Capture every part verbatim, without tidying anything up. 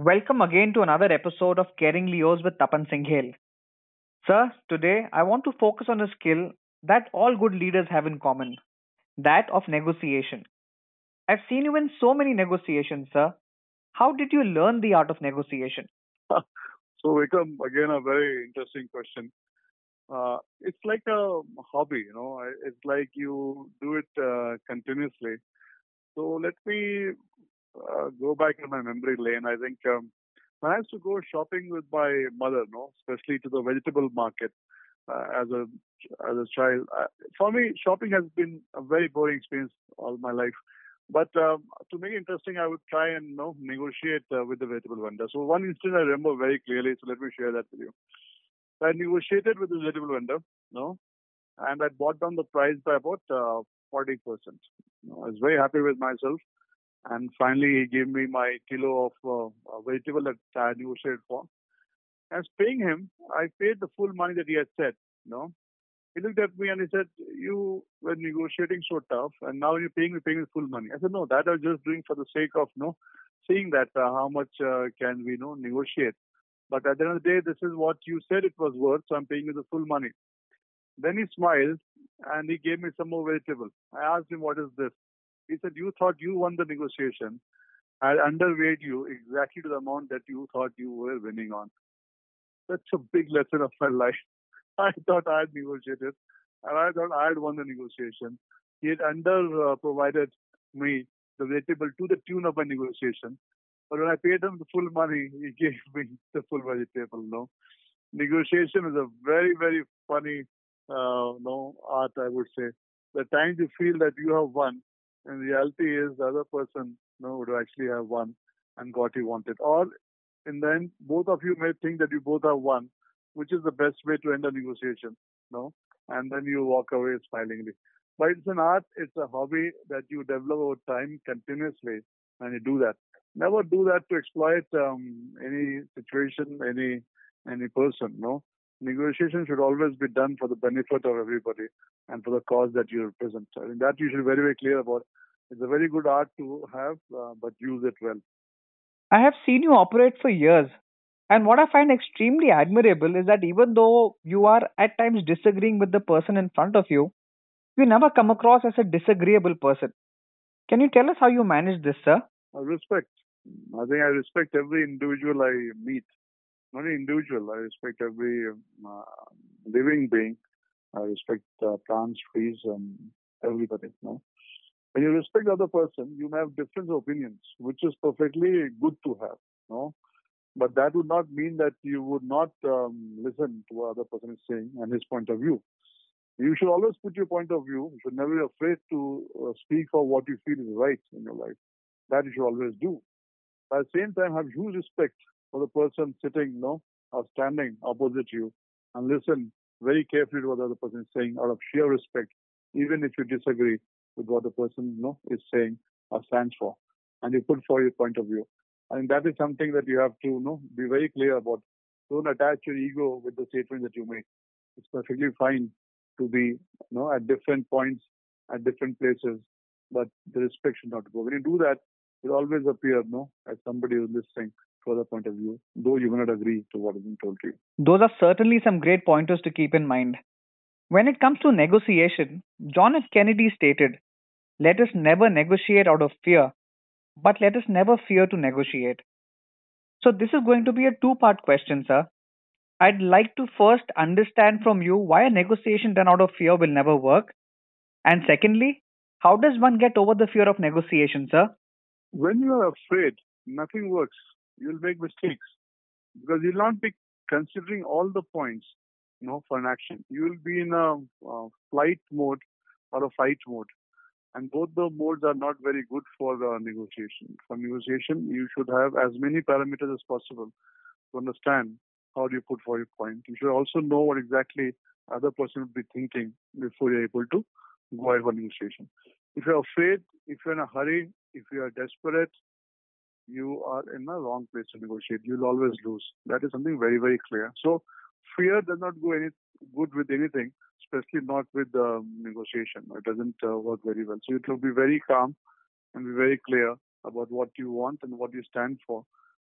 Welcome again to another episode of Caring Leos with Tapan Singhal. Sir, today I want to focus on a skill that all good leaders have in common, that of negotiation. I've seen you in so many negotiations, sir. How did you learn the art of negotiation? So, Vikram, again, a very interesting question. Uh, it's like a hobby, you know, it's like you do it uh, continuously. So let me Uh, go back in my memory lane. I think um, when I used to go shopping with my mother, no, especially to the vegetable market uh, as a as a child. Uh, for me, shopping has been a very boring experience all my life. But um, to make it interesting, I would try and you know, negotiate uh, with the vegetable vendor. So one instance I remember very clearly. So let me share that with you. I negotiated with the vegetable vendor, no, and I brought down the price by about uh, forty percent. You know, I was very happy with myself. And finally, he gave me my kilo of uh, vegetable that I negotiated for. As paying him, I paid the full money that he had said. You know? He looked at me and he said, "You were negotiating so tough, and now you're paying me paying the full money." I said, "No, that I was just doing for the sake of you know, seeing that uh, how much uh, can we you know, negotiate. But at the end of the day, this is what you said it was worth, so I'm paying you the full money." Then he smiled and he gave me some more vegetable. I asked him, "What is this?" He said, "You thought you won the negotiation. I underweighed you exactly to the amount that you thought you were winning on." That's a big lesson of my life. I thought I had negotiated, and I thought I had won the negotiation. He had under uh, provided me the vegetable to the tune of my negotiation. But when I paid him the full money, he gave me the full vegetable. No, negotiation is a very, very funny uh, no art, I would say. The times you feel that you have won, and reality is the other person you know, would actually have won and got you wanted. Or in the end, both of you may think that you both have won, which is the best way to end a negotiation. You know? And then you walk away smilingly. But it's an art, it's a hobby that you develop over time continuously, and you do that. Never do that to exploit um, any situation, any any person. You know? Negotiation should always be done for the benefit of everybody and for the cause that you represent. I mean, that you should be very, very clear about. It's a very good art to have, uh, but use it well. I have seen you operate for years. And what I find extremely admirable is that even though you are at times disagreeing with the person in front of you, you never come across as a disagreeable person. Can you tell us how you manage this, sir? I respect. I think I respect every individual I meet. Not an individual. I respect every uh, living being. I respect uh, plants, trees, and everybody. No? When you respect the other person, you may have different opinions, which is perfectly good to have. No? But that would not mean that you would not um, listen to what the other person is saying and his point of view. You should always put your point of view. You should never be afraid to uh, speak for what you feel is right in your life. That you should always do. But at the same time, have huge respect for the person sitting, you know, or standing opposite you, and listen very carefully to what the other person is saying out of sheer respect, even if you disagree with what the person, you know, is saying or stands for, and you put forward your point of view. And that is something that you have to, you know, be very clear about. Don't attach your ego with the statement that you make. It's perfectly fine to be, you know, at different points, at different places, but the respect should not go. When you do that, it always appear, you know, as somebody who's listening. Other point of view, though you may not agree to what has been told to you. Those are certainly some great pointers to keep in mind. When it comes to negotiation, John F. Kennedy stated, "Let us never negotiate out of fear, but let us never fear to negotiate." So this is going to be a two-part question, sir. I'd like to first understand from you why a negotiation done out of fear will never work. And secondly, how does one get over the fear of negotiation, sir? When you are afraid, nothing works. You'll make mistakes because you'll not be considering all the points, you know, for an action. You'll be in a uh, flight mode or a fight mode, and both the modes are not very good for the negotiation. For negotiation, you should have as many parameters as possible to understand how do you put forward your point. You should also know what exactly other person would be thinking before you're able to go ahead for negotiation. If you're afraid, if you're in a hurry, if you are desperate, you are in a wrong place to negotiate. You'll always lose. That is something very, very clear. So fear does not go any good with anything, especially not with the um, negotiation. It doesn't uh, work very well. So you have to be very calm and be very clear about what you want and what you stand for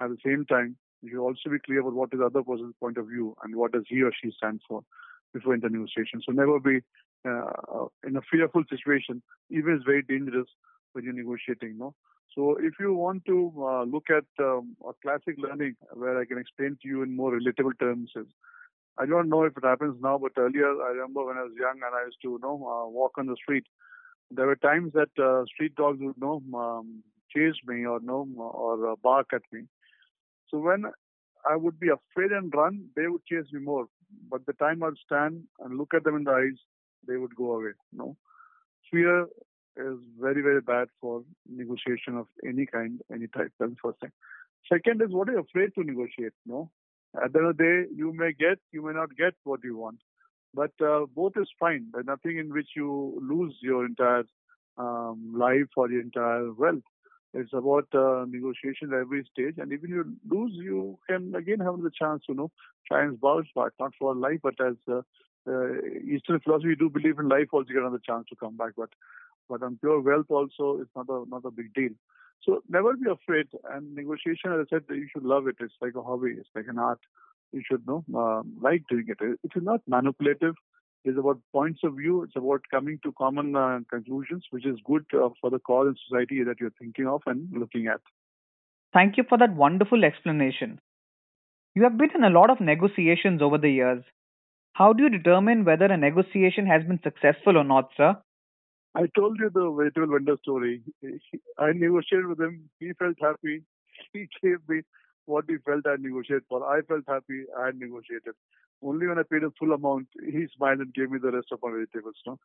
At the same time, you should also be clear about what is the other person's point of view and what does he or she stand for before entering the negotiation. So never be uh, in a fearful situation. Even it's very dangerous when you're negotiating. No? So if you want to uh, look at um, a classic learning where I can explain to you in more relatable terms, is, I don't know if it happens now, but earlier I remember when I was young and I used to you know, uh, walk on the street. There were times that uh, street dogs would you know, um, chase me or, you know, or uh, bark at me. So when I would be afraid and run, they would chase me more. But the time I'd stand and look at them in the eyes, they would go away. You know? Fear is very, very bad for negotiation of any kind, any type. That's the first thing. Second is, what are you afraid to negotiate? You know? At the end of the day, you may get, you may not get what you want. But uh, both is fine. There's nothing in which you lose your entire um, life or your entire wealth. It's about uh, negotiation at every stage, and even you lose, you can again have the chance to you know try and bounce back, not for life, but as uh, uh, Eastern philosophy, you do believe in life also, you get another chance to come back. But but on pure wealth also, it's not a not a big deal. So never be afraid. And negotiation, as I said, you should love it. It's like a hobby. It's like an art. You should know uh, like doing it. It is not manipulative. It's about points of view. It's about coming to common uh, conclusions, which is good uh, for the cause and society that you're thinking of and looking at. Thank you for that wonderful explanation. You have been in a lot of negotiations over the years. How do you determine whether a negotiation has been successful or not, sir? I told you the vegetable vendor story. I negotiated with him. He felt happy. He gave me what he felt I negotiated for. I felt happy. I had negotiated. Only when I paid a full amount, he smiled and gave me the rest of my vegetables. No?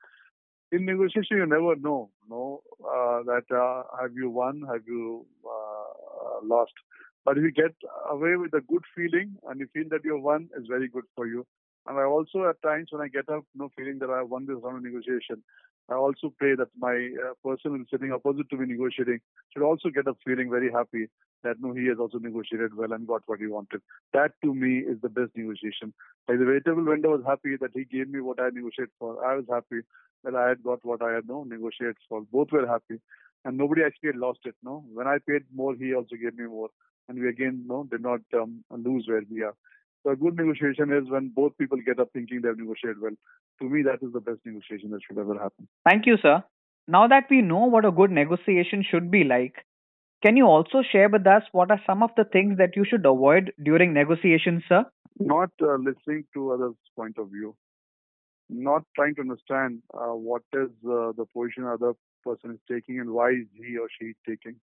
In negotiation, you never know, no, uh, that uh, have you won, have you uh, lost. But if you get away with a good feeling and you feel that you won, it's very good for you. And I also, at times when I get up, you know, feeling that I won this round of negotiation, I also pray that my uh, person sitting opposite to me negotiating should also get up feeling very happy that no, he has also negotiated well and got what he wanted. That to me is the best negotiation. Like the vegetable vendor was happy that he gave me what I negotiated for. I was happy that I had got what I had no negotiated for. Both were happy, and nobody actually had lost it. No, when I paid more, he also gave me more, and we again no did not um, lose where we are. So a good negotiation is when both people get up thinking they've negotiated well. To me, that is the best negotiation that should ever happen. Thank you, sir. Now that we know what a good negotiation should be like, can you also share with us what are some of the things that you should avoid during negotiations, sir? Not uh, listening to others' point of view. Not trying to understand uh, what is uh, the position other person is taking and why is he or she taking.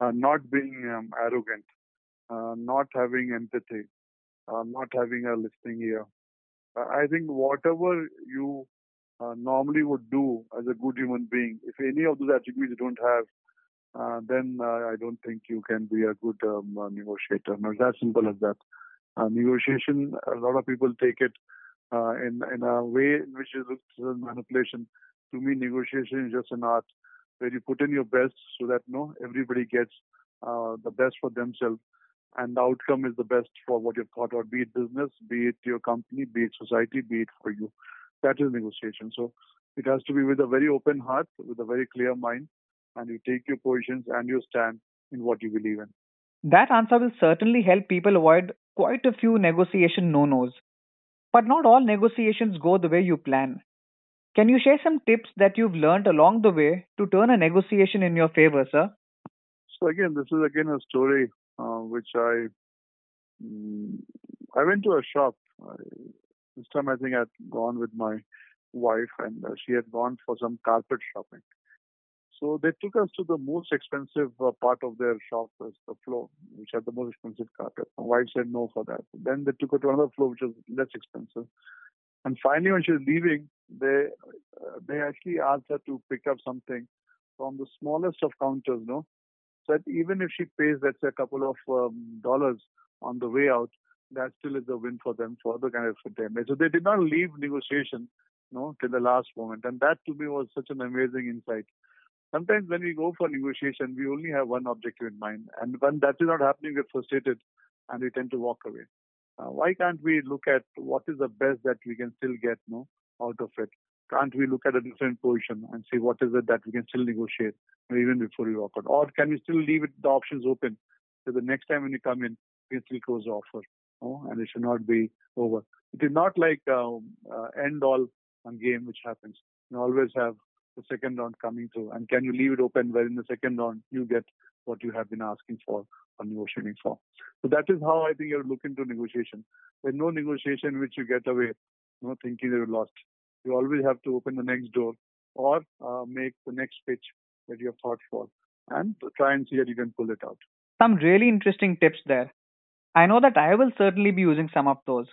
Uh, not being um, arrogant. Uh, not having empathy. Uh, not having a listening ear. Uh, I think whatever you uh, normally would do as a good human being, if any of those attributes you don't have, uh, then uh, I don't think you can be a good um, uh, negotiator. Now, it's as simple as that. Uh, negotiation, a lot of people take it uh, in, in a way which looks like manipulation. To me, negotiation is just an art where you put in your best so that no everybody gets uh, the best for themselves. And the outcome is the best for what you've thought out, be it business, be it your company, be it society, be it for you. That is negotiation. So it has to be with a very open heart, with a very clear mind, and you take your positions and you stand in what you believe in. That answer will certainly help people avoid quite a few negotiation no-nos. But not all negotiations go the way you plan. Can you share some tips that you've learned along the way to turn a negotiation in your favor, sir? So again, this is again a story. Uh, which I um, I went to a shop. I, this time I think I'd gone with my wife, and uh, she had gone for some carpet shopping. So they took us to the most expensive uh, part of their shop, was the floor, which had the most expensive carpet. My wife said no for that. Then they took her to another floor, which was less expensive. And finally, when she was leaving, they uh, they actually asked her to pick up something from the smallest of counters, no? That even if she pays, let's say, a couple of um, dollars on the way out, that still is a win for them, for the kind of damage. So they did not leave negotiation, you know, till the last moment. And that to me was such an amazing insight. Sometimes when we go for negotiation, we only have one objective in mind. And when that is not happening, we're frustrated and we tend to walk away. Uh, why can't we look at what is the best that we can still get, you know, out of it? Can't we look at a different position and see what is it that we can still negotiate even before we walk out? Or can we still leave it, the options open so the next time when you come in, you can still close the offer. No? And it should not be over. It is not like um, uh, end-all game which happens. You always have the second round coming through. And can you leave it open where in the second round you get what you have been asking for or negotiating for? So that is how I think you look into negotiation. There's no negotiation which you get away, you know, thinking that you lost. You always have to open the next door or uh, make the next pitch that you have thought for and try and see that you can pull it out. Some really interesting tips there. I know that I will certainly be using some of those.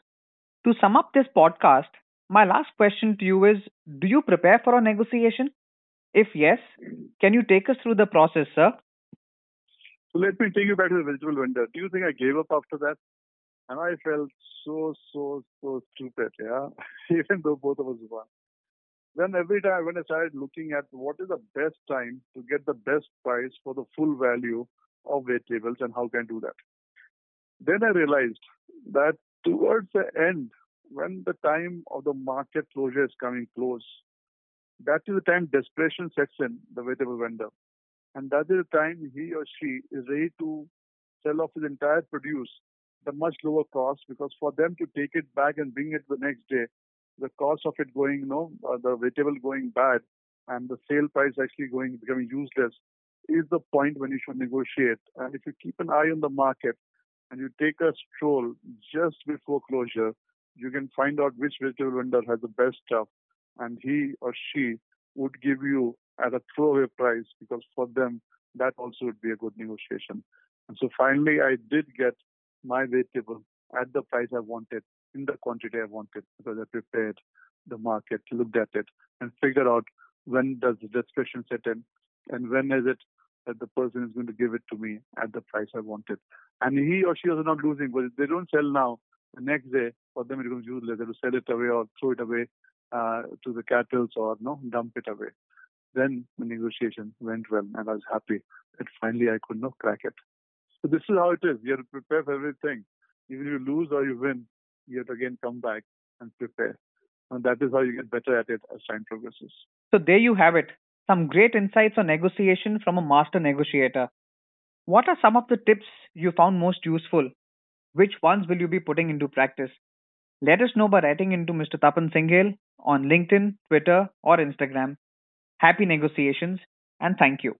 To sum up this podcast, my last question to you is, do you prepare for a negotiation? If yes, can you take us through the process, sir? So let me take you back to the vegetable vendor. Do you think I gave up after that? And I felt so, so, so stupid, yeah, even though both of us won. Then every time when I started looking at what is the best time to get the best price for the full value of vegetables and how can I do that? Then I realized that towards the end, when the time of the market closure is coming close, that is the time desperation sets in the vegetable vendor. And that is the time he or she is ready to sell off his entire produce at a much lower cost, because for them to take it back and bring it the next day, the cost of it going, you know, uh, the vegetable going bad and the sale price actually going becoming useless is the point when you should negotiate. And if you keep an eye on the market and you take a stroll just before closure, you can find out which vegetable vendor has the best stuff, and he or she would give you at a throwaway price, because for them, that also would be a good negotiation. And so finally, I did get my vegetable at the price I wanted, in the quantity I wanted, because I prepared the market, looked at it, and figured out when does the desperation set in, and when is it that the person is going to give it to me at the price I wanted. And he or she was not losing, because if they don't sell now, the next day, for them, it becomes useless. They have to sell it away or throw it away uh, to the cattle or no, dump it away. Then the negotiation went well, and I was happy that finally I could not crack it. So this is how it is. You have to prepare for everything. Even if you lose or you win, you have to again come back and prepare. And that is how you get better at it as time progresses. So there you have it. Some great insights on negotiation from a master negotiator. What are some of the tips you found most useful? Which ones will you be putting into practice? Let us know by writing into Mister Tapan Singhal on LinkedIn, Twitter, or Instagram. Happy negotiations, and thank you.